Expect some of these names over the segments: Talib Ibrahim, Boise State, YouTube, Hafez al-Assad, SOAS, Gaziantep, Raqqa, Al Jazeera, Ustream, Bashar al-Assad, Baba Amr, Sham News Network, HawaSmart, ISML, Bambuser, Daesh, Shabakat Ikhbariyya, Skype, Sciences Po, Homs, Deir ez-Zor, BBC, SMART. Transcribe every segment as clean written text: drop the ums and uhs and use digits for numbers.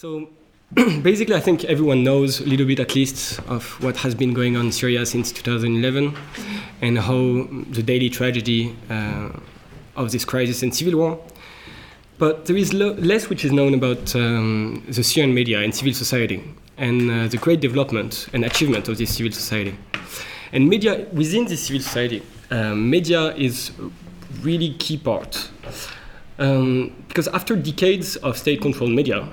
So basically, I think everyone knows a little bit, at least, of what has been going on in Syria since 2011 and how the daily tragedy of this crisis and civil war. But there is less which is known about the Syrian media and civil society and the great development and achievement of this civil society. And media within this civil society, media is a really key part. Because after decades of state-controlled media,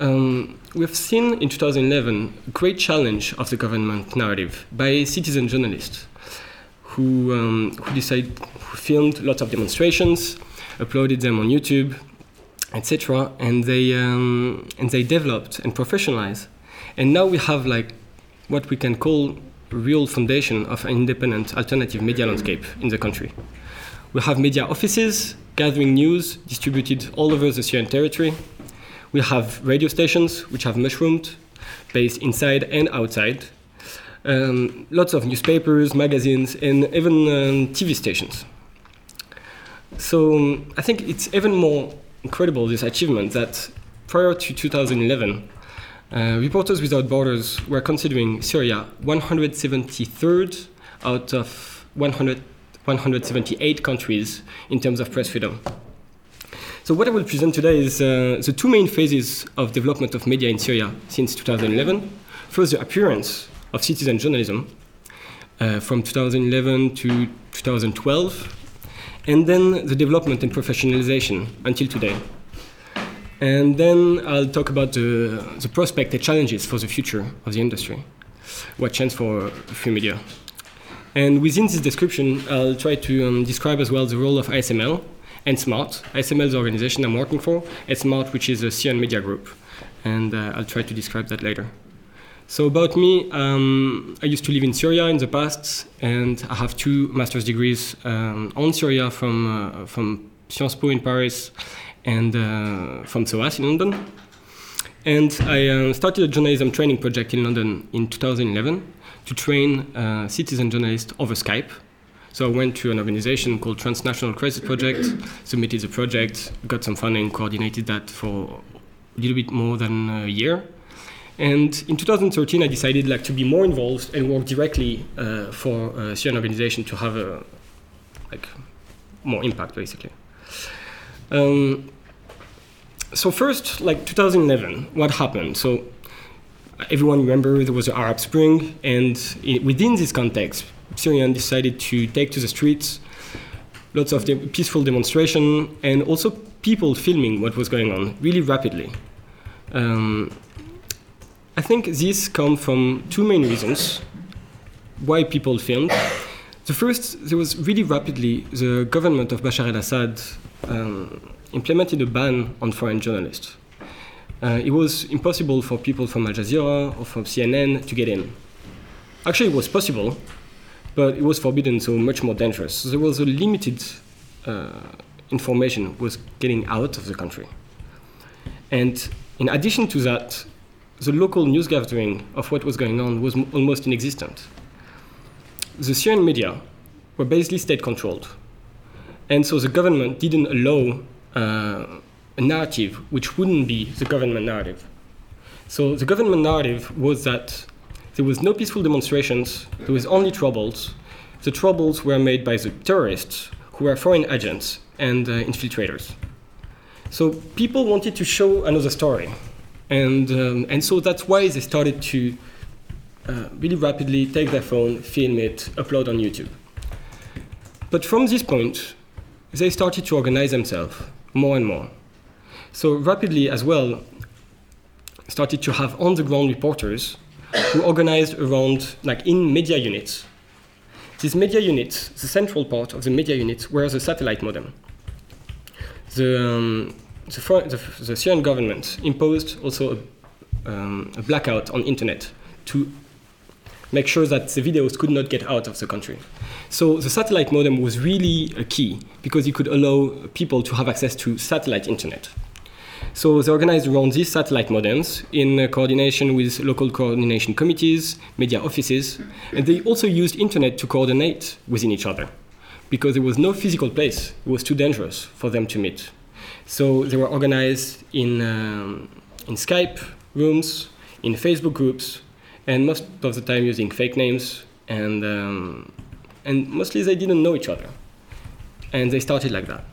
we have seen in 2011 a great challenge of the government narrative by citizen journalists who filmed lots of demonstrations, uploaded them on YouTube, etc., and they developed and professionalized. And now we have like what we can call a real foundation of an independent alternative media landscape in the country. We have media offices gathering news distributed all over the Syrian territory. We have radio stations which have mushroomed, based inside and outside. Lots of newspapers, magazines, and even TV stations. So I think it's even more incredible, this achievement, that prior to 2011, Reporters Without Borders were considering Syria 173rd out of 178 countries in terms of press freedom. So what I will present today is the two main phases of development of media in Syria since 2011. First, the appearance of citizen journalism from 2011 to 2012, and then the development and professionalization until today. And then I'll talk about the prospect and challenges for the future of the industry, what chance for free media. And within this description, I'll try to describe as well the role of ISML, and SMART. ISML is the organization I'm working for, and SMART, which is a Syrian media group. And I'll try to describe that later. So about me, I used to live in Syria in the past, and I have two master's degrees on Syria from Sciences Po in Paris and from SOAS in London. And I started a journalism training project in London in 2011 to train citizen journalists over Skype. So I went to an organization called Transnational Crisis Project, submitted the project, got some funding, coordinated that for a little bit more than a year. And in 2013, I decided like to be more involved and work directly for a Syrian organization to have a, like, more impact, basically. So first, like 2011, what happened? So everyone remembers there was the Arab Spring, and within this context, Syrians decided to take to the streets, lots of peaceful demonstration, and also people filming what was going on really rapidly. I think this comes from two main reasons why people filmed. The first, there was really rapidly the government of Bashar al-Assad implemented a ban on foreign journalists. It was impossible for people from Al Jazeera or from CNN to get in. Actually, it was possible, but it was forbidden, so much more dangerous. So there was a limited information was getting out of the country. And in addition to that, the local news gathering of what was going on was almost inexistent. The Syrian media were basically state-controlled. And so the government didn't allow a narrative which wouldn't be the government narrative. So the government narrative was that there was no peaceful demonstrations, there was only troubles. The troubles were made by the terrorists, who were foreign agents and infiltrators. So people wanted to show another story. And so that's why they started to really rapidly take their phone, film it, upload on YouTube. But from this point, they started to organize themselves more and more. So rapidly as well, started to have on-the-ground reporters who organized around, like, in media units. These media units, the central part of the media units, were the satellite modem. The Syrian government imposed also a blackout on internet to make sure that the videos could not get out of the country. So the satellite modem was really a key because it could allow people to have access to satellite internet. So they organized around these satellite modems in coordination with local coordination committees, media offices, and they also used internet to coordinate within each other because there was no physical place. It was too dangerous for them to meet. So they were organized in Skype rooms, in Facebook groups, and most of the time using fake names, and mostly they didn't know each other. And they started like that.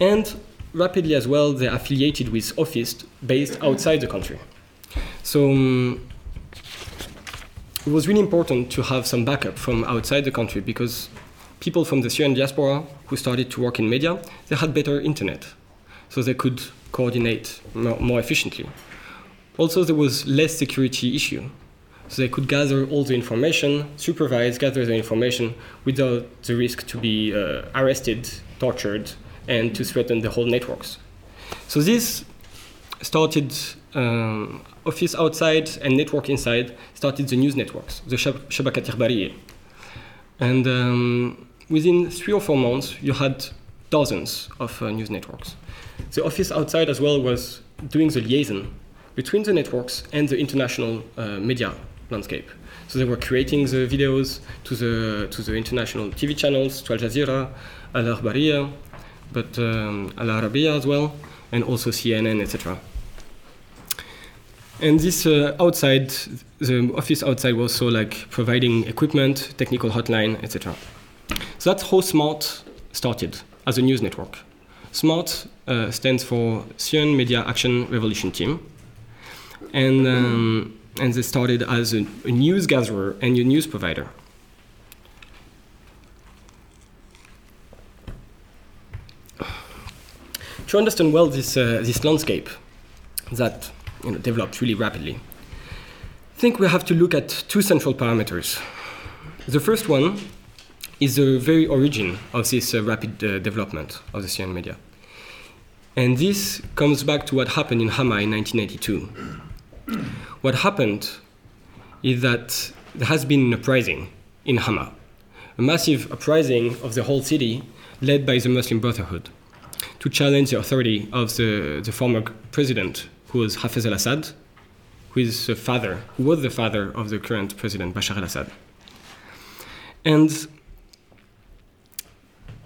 And rapidly as well, they affiliated with offices based outside the country. So it was really important to have some backup from outside the country, because people from the Syrian diaspora who started to work in media, they had better internet, so they could coordinate more efficiently. Also, there was less security issue, so they could gather all the information, supervise, gather the information without the risk to be arrested, tortured, and to threaten the whole networks. So this started, office outside and network inside, started the news networks, the Shabakat Ikhbariyya. And within 3 or 4 months, you had dozens of news networks. The office outside as well was doing the liaison between the networks and the international media landscape. So they were creating the videos to the international TV channels, to Al Jazeera, Al Akhbariyya, but Al Arabiya as well, and also CNN, etc. And this outside, the office outside was so like providing equipment, technical hotline, etc. So that's how SMART started as a news network. SMART stands for Syrian Media Action Revolution Team. And they started as a news gatherer and a news provider. To understand well this landscape that developed really rapidly, I think we have to look at two central parameters. The first one is the very origin of this rapid development of the Syrian media. And this comes back to what happened in Hama in 1992. What happened is that there has been an uprising in Hama, a massive uprising of the whole city led by the Muslim Brotherhood to challenge the authority of the former president, who was Hafez al-Assad, who was the father of the current president, Bashar al-Assad. And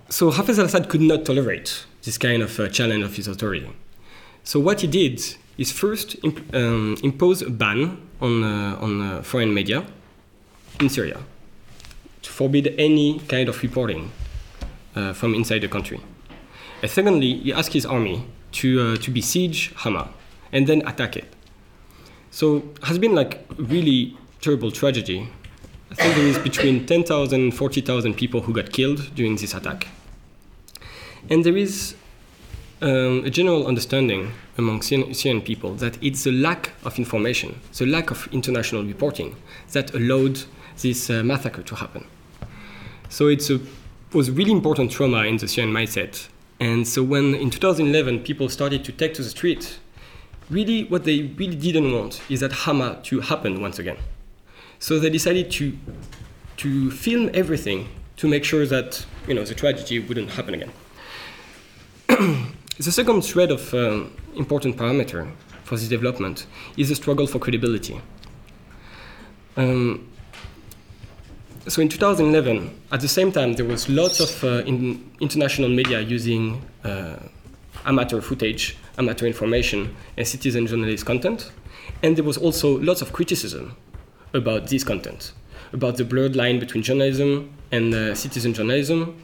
so Hafez al-Assad could not tolerate this kind of challenge of his authority. So what he did is first impose a ban on foreign media in Syria to forbid any kind of reporting from inside the country. And secondly, he asked his army to besiege Hama and then attack it. So it has been like a really terrible tragedy. I think there is between 10,000 and 40,000 people who got killed during this attack. And there is a general understanding among Syrian people that it's the lack of information, the lack of international reporting that allowed this massacre to happen. So it was really important trauma in the Syrian mindset. And so when in 2011 people started to take to the street, really what they really didn't want is that Hama to happen once again. So they decided to film everything to make sure that the tragedy wouldn't happen again. The second thread of important parameter for this development is the struggle for credibility. So in 2011, at the same time, there was lots of international media using amateur footage, amateur information, and citizen journalist content. And there was also lots of criticism about this content, about the blurred line between journalism and citizen journalism,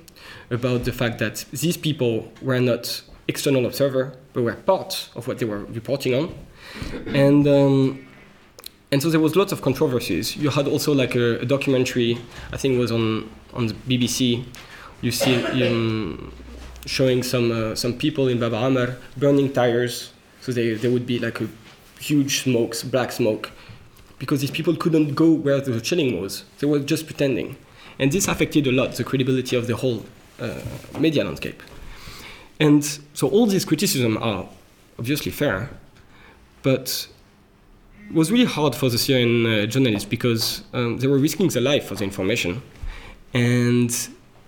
about the fact that these people were not external observer, but were part of what they were reporting on. And so there was lots of controversies. You had also like a documentary, I think it was on the BBC, you see showing some people in Baba Amr burning tires. So there would be like a huge smokes, black smoke, because these people couldn't go where the chilling was. They were just pretending. And this affected a lot the credibility of the whole media landscape. And so all these criticisms are obviously fair, but it was really hard for the Syrian journalists because they were risking their life for the information, and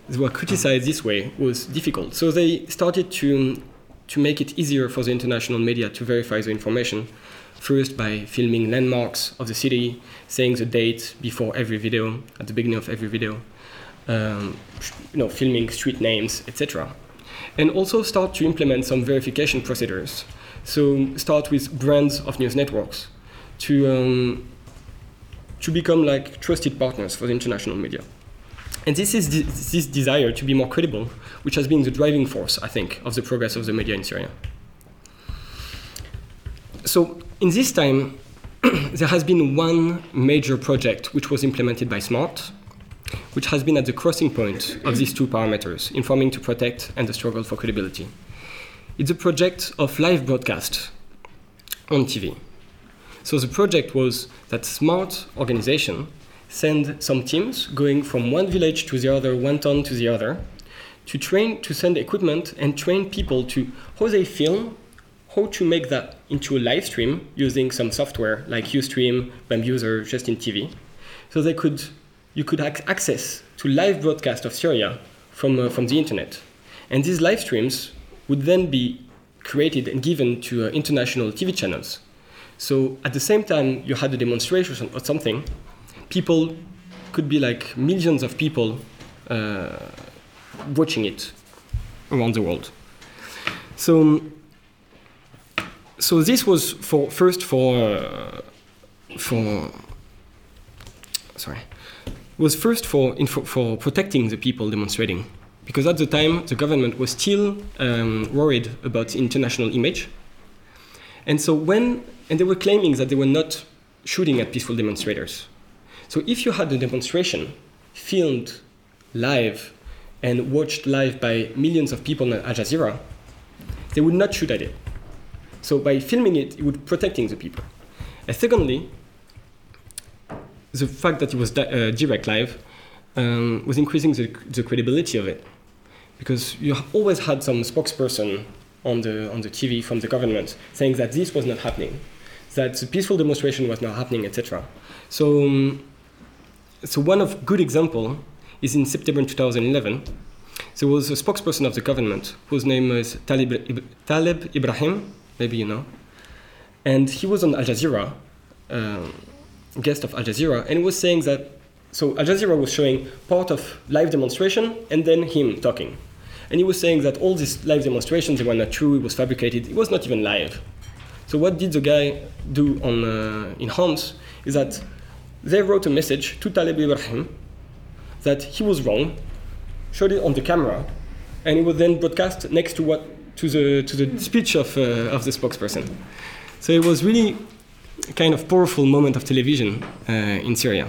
they were criticized this way was difficult. So they started to make it easier for the international media to verify the information, first by filming landmarks of the city, saying the date before every video, at the beginning of every video, filming street names, etc. And also start to implement some verification procedures. So start with brands of news networks to become like trusted partners for the international media. And this is this desire to be more credible, which has been the driving force, I think, of the progress of the media in Syria. So in this time, there has been one major project which was implemented by SMART, which has been at the crossing point of these two parameters, informing to protect and the struggle for credibility. It's a project of live broadcast on TV. So the project was that SMART organization send some teams going from one village to the other, one town to the other, to train, to send equipment and train people to how they film, how to make that into a live stream using some software like Ustream, Bambuser, JustinTV, so they could you could access to live broadcast of Syria from the internet. And these live streams would then be created and given to international TV channels. So at the same time you had a demonstration or something, people could be like millions of people watching it around the world. So this was first for protecting the people demonstrating, because at the time the government was still worried about the international image, and they were claiming that they were not shooting at peaceful demonstrators. So if you had a demonstration filmed live and watched live by millions of people on Al Jazeera, they would not shoot at it. So by filming it, it would protecting the people. And secondly, the fact that it was direct live was increasing the credibility of it, because you always had some spokesperson on the TV from the government saying that this was not happening, that the peaceful demonstration was not happening, etc. So one of good example is in September 2011, there was a spokesperson of the government whose name is Talib Ibrahim, maybe you know, and he was on Al Jazeera, guest of Al Jazeera, and was saying that, so Al Jazeera was showing part of live demonstration and then him talking. And he was saying that all these live demonstrations, they were not true, it was fabricated, it was not even live. So what did the guy do in Homs is that they wrote a message to Talib Ibrahim that he was wrong, showed it on the camera, and it was then broadcast next to the speech of the spokesperson. So it was really a kind of powerful moment of television in Syria.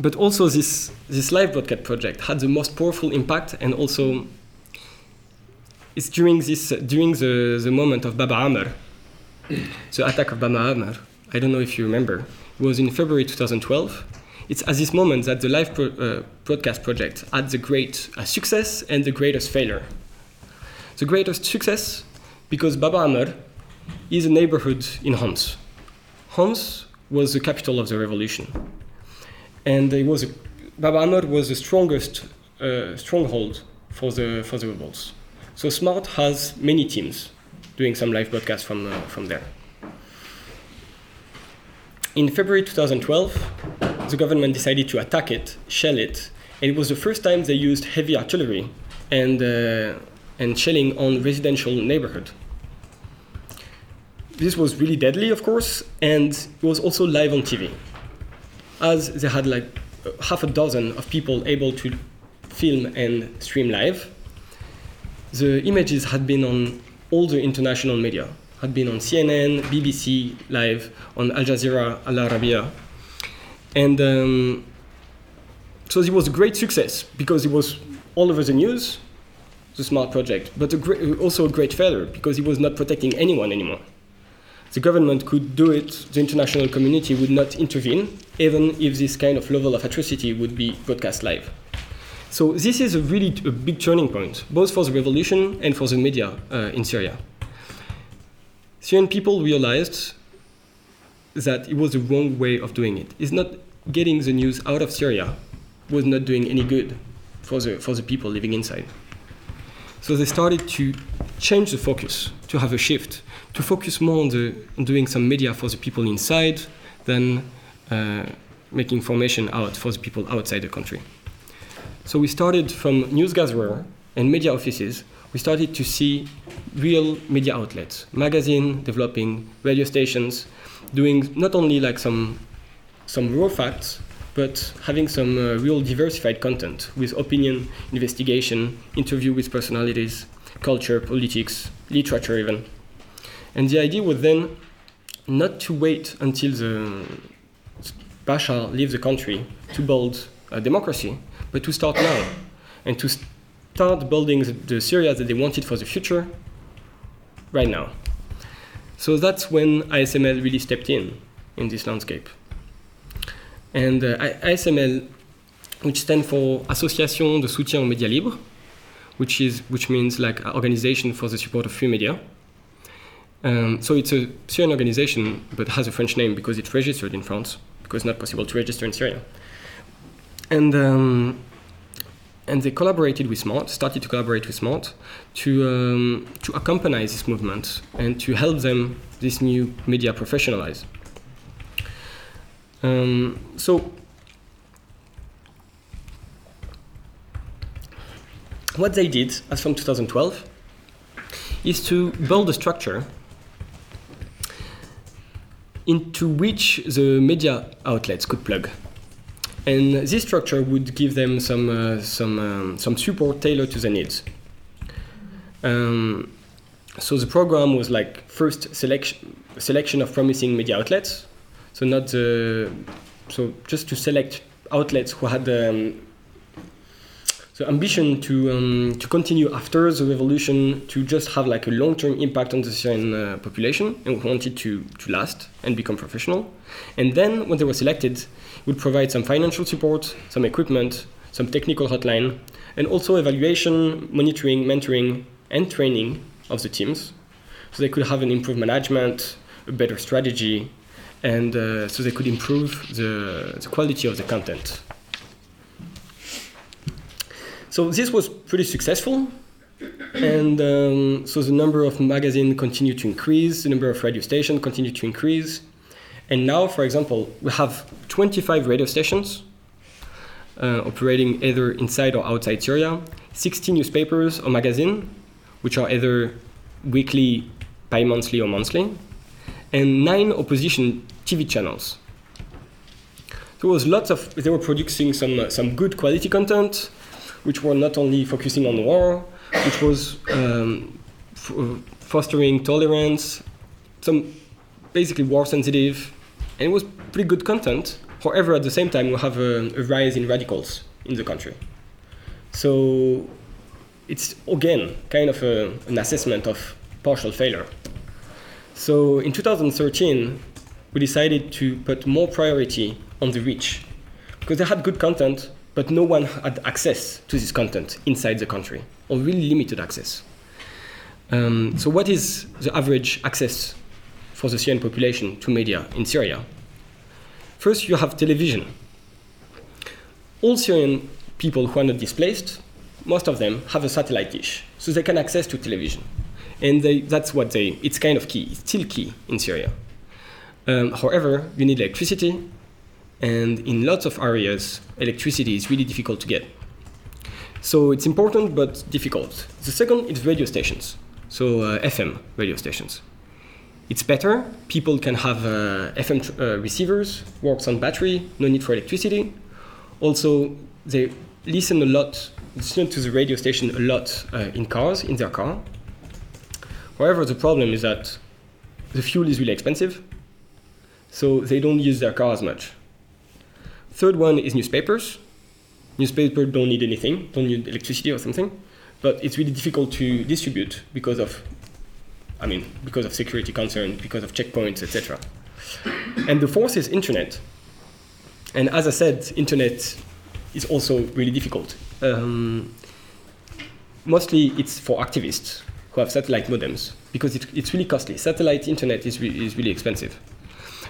But also this live broadcast project had the most powerful impact, and also it's during the moment of Baba Amr, the attack of Baba Amr. I don't know if you remember. It was in February 2012. It's at this moment that the live broadcast project had the great success and the greatest failure. The greatest success because Baba Amr is a neighborhood in Homs. Homs was the capital of the revolution, and Baba Amr was the strongest stronghold for the rebels. So SMART has many teams doing some live broadcasts from there. In February 2012. The government decided to attack it, shell it, and it was the first time they used heavy artillery and shelling on residential neighborhood. This was really deadly, of course, and it was also live on TV, as they had like half a dozen of people able to film and stream live. The images had been on all the international media, had been on CNN, BBC Live, on Al Jazeera, Al Arabiya. And so it was a great success because it was all over the news, the SMART project, but also a great failure because it was not protecting anyone anymore. The government could do it, the international community would not intervene, even if this kind of level of atrocity would be broadcast live. So this is a really big turning point, both for the revolution and for the media in Syria. Syrian people realized that it was the wrong way of doing it. It's not getting the news out of Syria was not doing any good for the people living inside. So they started to change the focus, to have a shift, to focus more on doing some media for the people inside than making information out for the people outside the country. So we started from news gatherer and media offices we started to see real media outlets, magazine developing, radio stations, doing not only like some raw facts, but having some real diversified content with opinion, investigation, interview with personalities, culture, politics, literature even. And the idea was then not to wait until the Bashar leaves the country to build a democracy, but to start now and to start building the Syria that they wanted for the future right now. So that's when ISML really stepped in this landscape. And ISML, which stands for Association de Soutien aux Médias Libres, which means like Organization for the Support of Free Media. So it's a Syrian organization, but has a French name because it's registered in France, because it's not possible to register in Syria. And they collaborated with SMART, started to collaborate with SMART to accompany this movement and to help them, this new media, professionalize. So what they did, as from 2012, is to build a structure into which the media outlets could plug. And this structure would give them some support tailored to their needs. So the program was like first selection of promising media outlets. So just to select outlets who had the ambition to continue after the revolution, to just have like a long-term impact on the Syrian population, and wanted to last and become professional. And then when they were selected, we'd provide some financial support, some equipment, some technical hotline, and also evaluation, monitoring, mentoring, and training of the teams, so they could have an improved management, a better strategy, and so they could improve the quality of the content. So this was pretty successful, and so the number of magazines continued to increase, the number of radio stations continued to increase, and now, for example, we have 25 radio stations operating either inside or outside Syria, 60 newspapers or magazines, which are either weekly, bi-monthly or monthly, and 9 opposition TV channels. There was they were producing some good quality content, which were not only focusing on war, which was fostering tolerance, some basically war sensitive, and it was pretty good content. However, at the same time, we have a rise in radicals in the country. So it's again kind of an assessment of partial failure. So in 2013, we decided to put more priority on the reach, because they had good content, but no one had access to this content inside the country, or really limited access. So what is the average access for the Syrian population to media in Syria? First, you have television. All Syrian people who are not displaced, most of them have a satellite dish, so they can access to television. And it's kind of key, it's still key in Syria. However, you need electricity, and in lots of areas, electricity is really difficult to get. So it's important, but difficult. The second is radio stations, so FM radio stations. It's better, people can have FM receivers, works on battery, no need for electricity. Also, they listen to the radio station a lot in their car. However, the problem is that the fuel is really expensive, so they don't use their car as much. Third one is newspapers. Newspapers don't need anything, don't need electricity or something, but it's really difficult to distribute because of security concerns, because of checkpoints, etc. And the fourth is internet. And as I said, internet is also really difficult. Mostly it's for activists who have satellite modems, because it's really costly. Satellite internet is really expensive.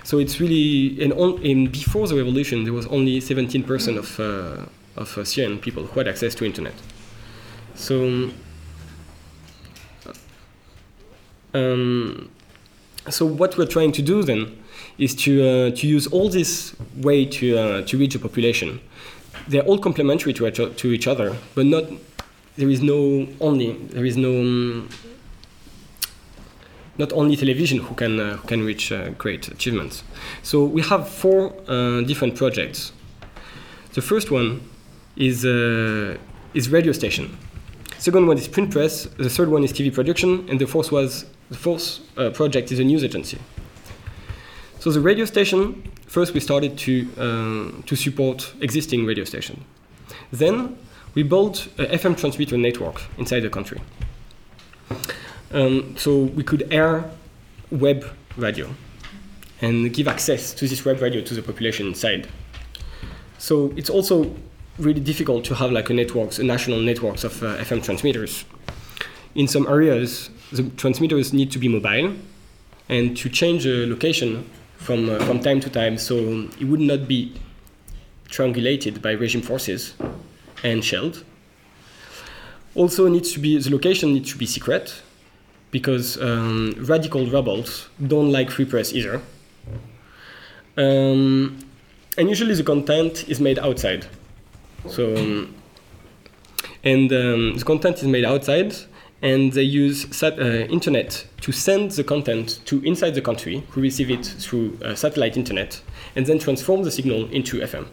So it's really, and before the revolution, there was only 17% of Syrian people who had access to internet. So what we're trying to do then is to use all this way to reach the population. They're all complementary to each other, but not not only television who can reach great achievements. So we have four different projects. The first one is radio station. Second one is print press. The third one is TV production, and the fourth project is a news agency. So the radio station, first we started to support existing radio station. Then we built an FM transmitter network inside the country. So we could air web radio and give access to this web radio to the population inside. So it's also really difficult to have like a national networks of FM transmitters. In some areas, the transmitters need to be mobile and to change the location from time to time, so it would not be triangulated by regime forces and shelled. Also, the location needs to be secret, because radical rebels don't like free press either. And usually the content is made outside. So the content is made outside, and they use internet to send the content to inside the country, who receive it through satellite internet, and then transform the signal into FM.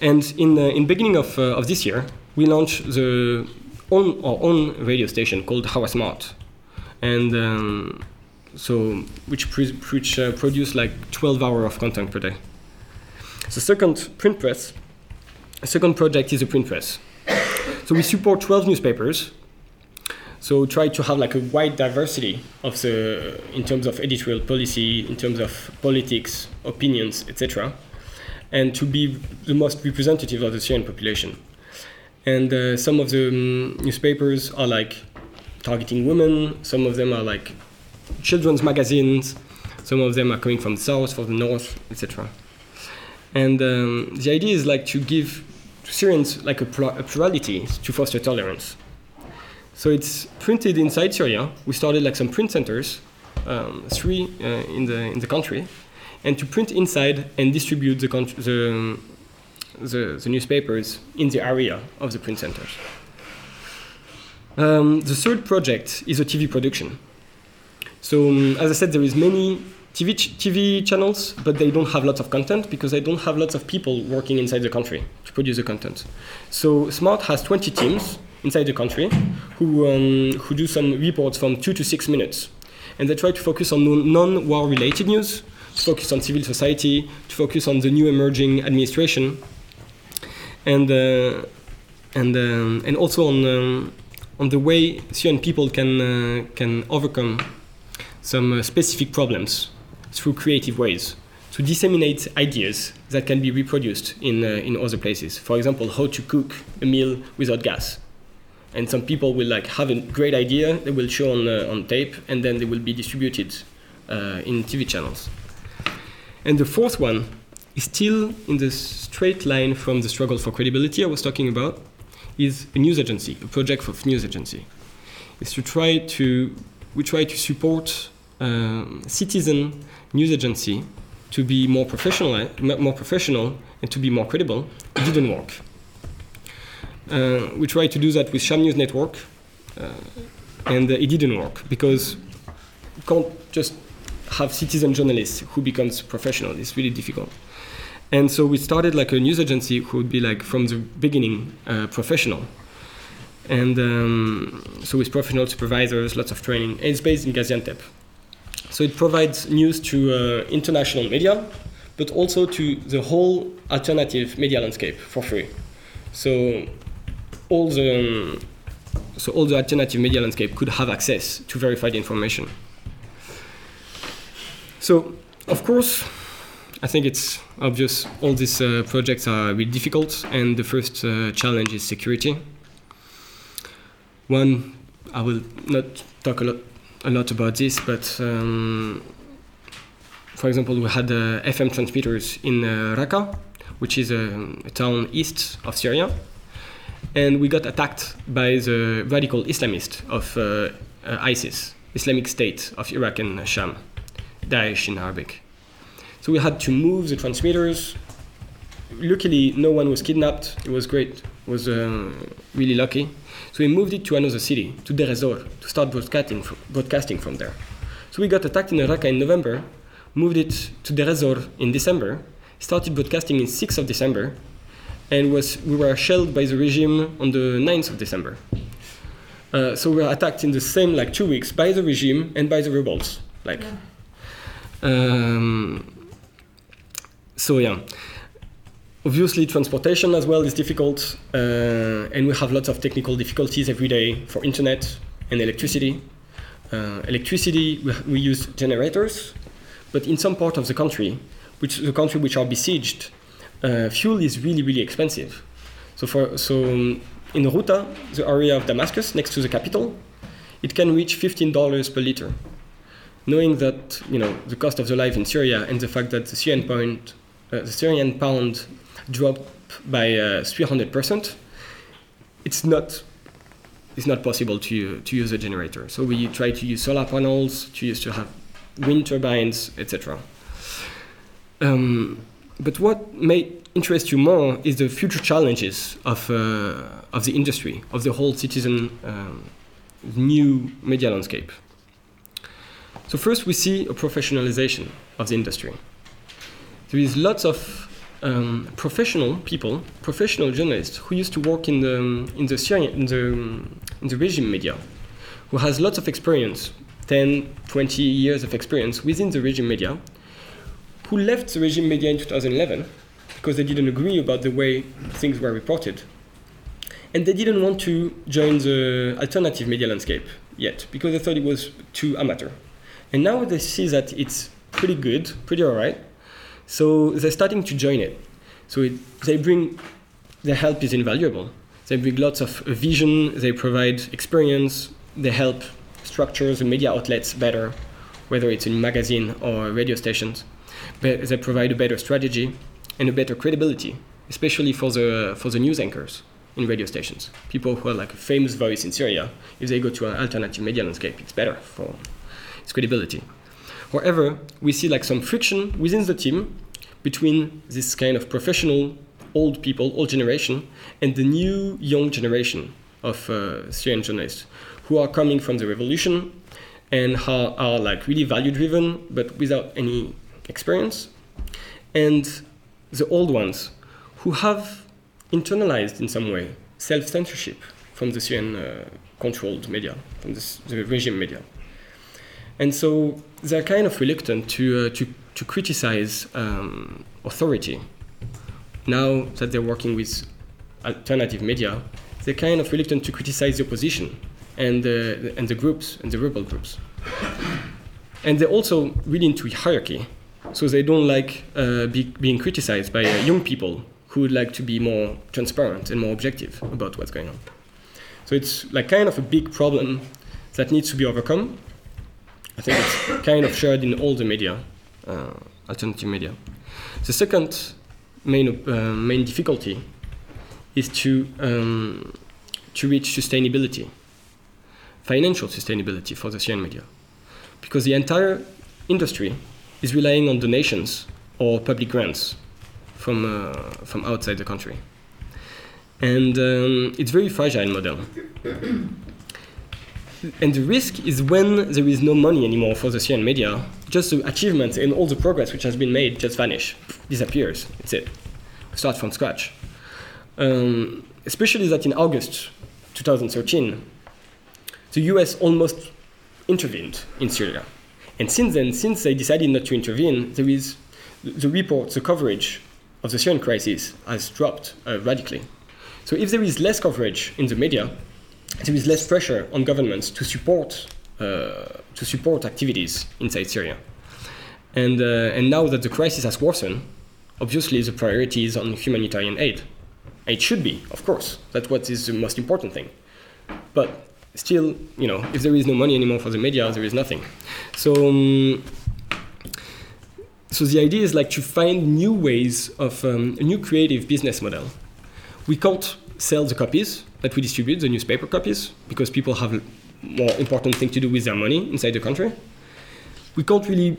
And in beginning of this year, we launched our own radio station called HawaSmart, and which produce like 12 hours of content per day. The second project is a print press. So we support 12 newspapers. So try to have like a wide diversity in terms of editorial policy, in terms of politics, opinions, etc., and to be the most representative of the Syrian population. And some of the newspapers are like targeting women. Some of them are like children's magazines. Some of them are coming from the south, from the north, etc. And the idea is like to give Syrians like a plurality to foster tolerance. So it's printed inside Syria. We started like some print centers, three in the country, and to print inside and distribute the newspapers in the area of the print centers. The third project is a TV production. So as I said, there is many TV channels, but they don't have lots of content because they don't have lots of people working inside the country to produce the content. So SMART has 20 teams inside the country who do some reports from 2 to 6 minutes, and they try to focus on non-war related news, to focus on civil society, to focus on the new emerging administration, and also on the way Syrian people can overcome some specific problems through creative ways, to disseminate ideas that can be reproduced in other places. For example, how to cook a meal without gas. And some people will like have a great idea, they will show on tape, and then they will be distributed in TV channels. And the fourth one is still in the straight line from the struggle for credibility I was talking about, is a news agency, a project of news agency. It's we try to support citizen news agency to be more professional and to be more credible. It didn't work. We tried to do that with Sham News Network, and it didn't work because you can't just have citizen journalists who becomes professional. It's really difficult. And so we started like a news agency who would be like from the beginning professional. And so with professional supervisors, lots of training. And it's based in Gaziantep. So it provides news to international media, but also to the whole alternative media landscape for free. So all the alternative media landscape could have access to verified information. So, of course, I think it's obvious all these projects are really difficult, and the first challenge is security. One, I will not talk a lot about this, but for example, we had FM transmitters in Raqqa, which is a town east of Syria, and we got attacked by the radical Islamists of ISIS, Islamic State of Iraq and Sham, Daesh in Arabic. So we had to move the transmitters. Luckily, no one was kidnapped. It was great. was really lucky. So we moved it to another city, to Deir ez-Zor, to start broadcasting from there. So we got attacked in Raqqa in November, moved it to Deir ez-Zor in December, started broadcasting in 6th of December, and we were shelled by the regime on the 9th of December. So we were attacked in the same 2 weeks by the regime and by the rebels. Obviously, transportation as well is difficult, and we have lots of technical difficulties every day for internet and electricity. We use generators, but in some part of the country, which are besieged, fuel is really, really expensive. So in Ghouta, the area of Damascus next to the capital, it can reach $15 per liter. Knowing that the cost of the life in Syria and the fact that the Syrian pound dropped by 300%, it's not possible to use a generator. So we try to use solar panels, to have wind turbines, etc. But what may interest you more is the future challenges of the industry, of the whole citizen new media landscape. So first, we see a professionalization of the industry. There is lots of professional journalists who used to work in the regime media, who has lots of experience, 10, 20 years of experience within the regime media, who left the regime media in 2011 because they didn't agree about the way things were reported. And they didn't want to join the alternative media landscape yet because they thought it was too amateur. And now they see that it's pretty good, pretty all right. So they're starting to join it. So their help is invaluable. They bring lots of vision, they provide experience, they help structure the media outlets better, whether it's in magazine or radio stations. But they provide a better strategy and a better credibility, especially for the news anchors in radio stations. People who are a famous voice in Syria, if they go to an alternative media landscape, it's better for its credibility. However, we see some friction within the team between this kind of professional old people, old generation, and the new young generation of Syrian journalists who are coming from the revolution and are really value-driven, but without any experience, and the old ones who have internalized in some way self-censorship from the Syrian controlled media, from the regime media. And so they're kind of reluctant to criticize authority. Now that they're working with alternative media, they're kind of reluctant to criticize the opposition and the groups and the rebel groups. And they're also really into hierarchy, so they don't being criticized by young people who would like to be more transparent and more objective about what's going on. So it's kind of a big problem that needs to be overcome. I think it's kind of shared in all the media, alternative media. The second main difficulty is to reach sustainability, financial sustainability for the Syrian media. Because the entire industry is relying on donations or public grants from outside the country. And it's a very fragile model. And the risk is when there is no money anymore for the Syrian media, just the achievements and all the progress which has been made just vanish, disappears, that's it. We start from scratch. Especially that in August 2013, the US almost intervened in Syria. And since they decided not to intervene, there is the reports, the coverage of the Syrian crisis has dropped radically. So if there is less coverage in the media, there is less pressure on governments to support activities inside Syria. And now that the crisis has worsened, obviously the priority is on humanitarian aid. It should be, of course. That's what is the most important thing. But still, if there is no money anymore for the media, there is nothing. So the idea is to find new ways of a new creative business model. We can't sell the copies that we distribute, the newspaper copies, because people have more important things to do with their money inside the country. We can't really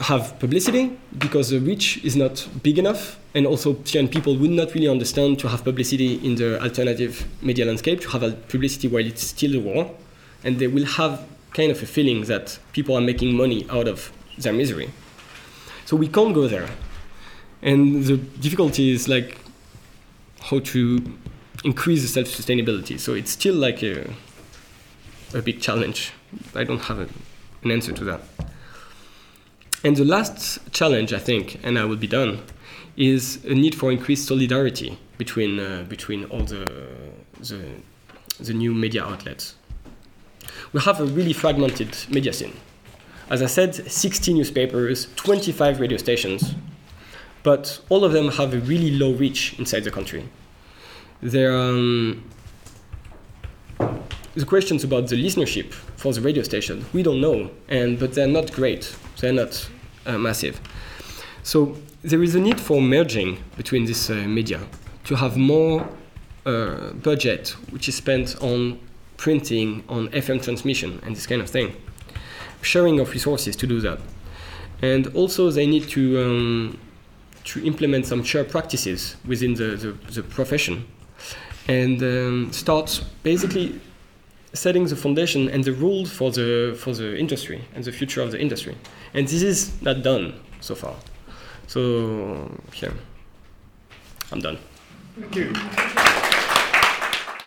have publicity because the reach is not big enough, and also Syrian people would not really understand to have publicity in the alternative media landscape, to have a publicity while it's still a war, and they will have kind of a feeling that people are making money out of their misery. So we can't go there. And the difficulty is like how to increase the self-sustainability. So it's still like a big challenge. I don't have an answer to that. And the last challenge, I think, and I will be done, is a need for increased solidarity between all the new media outlets. We have a really fragmented media scene. As I said, 60 newspapers, 25 radio stations, but all of them have a really low reach inside the country. The questions about the listenership for the radio station, we don't know, but they're not great. They're not massive. So there is a need for merging between this media to have more budget, which is spent on printing, on FM transmission, and this kind of thing. Sharing of resources to do that. And also they need to implement some shared practices within the profession and start basically setting the foundation and the rules for the industry and the future of the industry. And this is not done so far. So, yeah, I'm done. Thank you.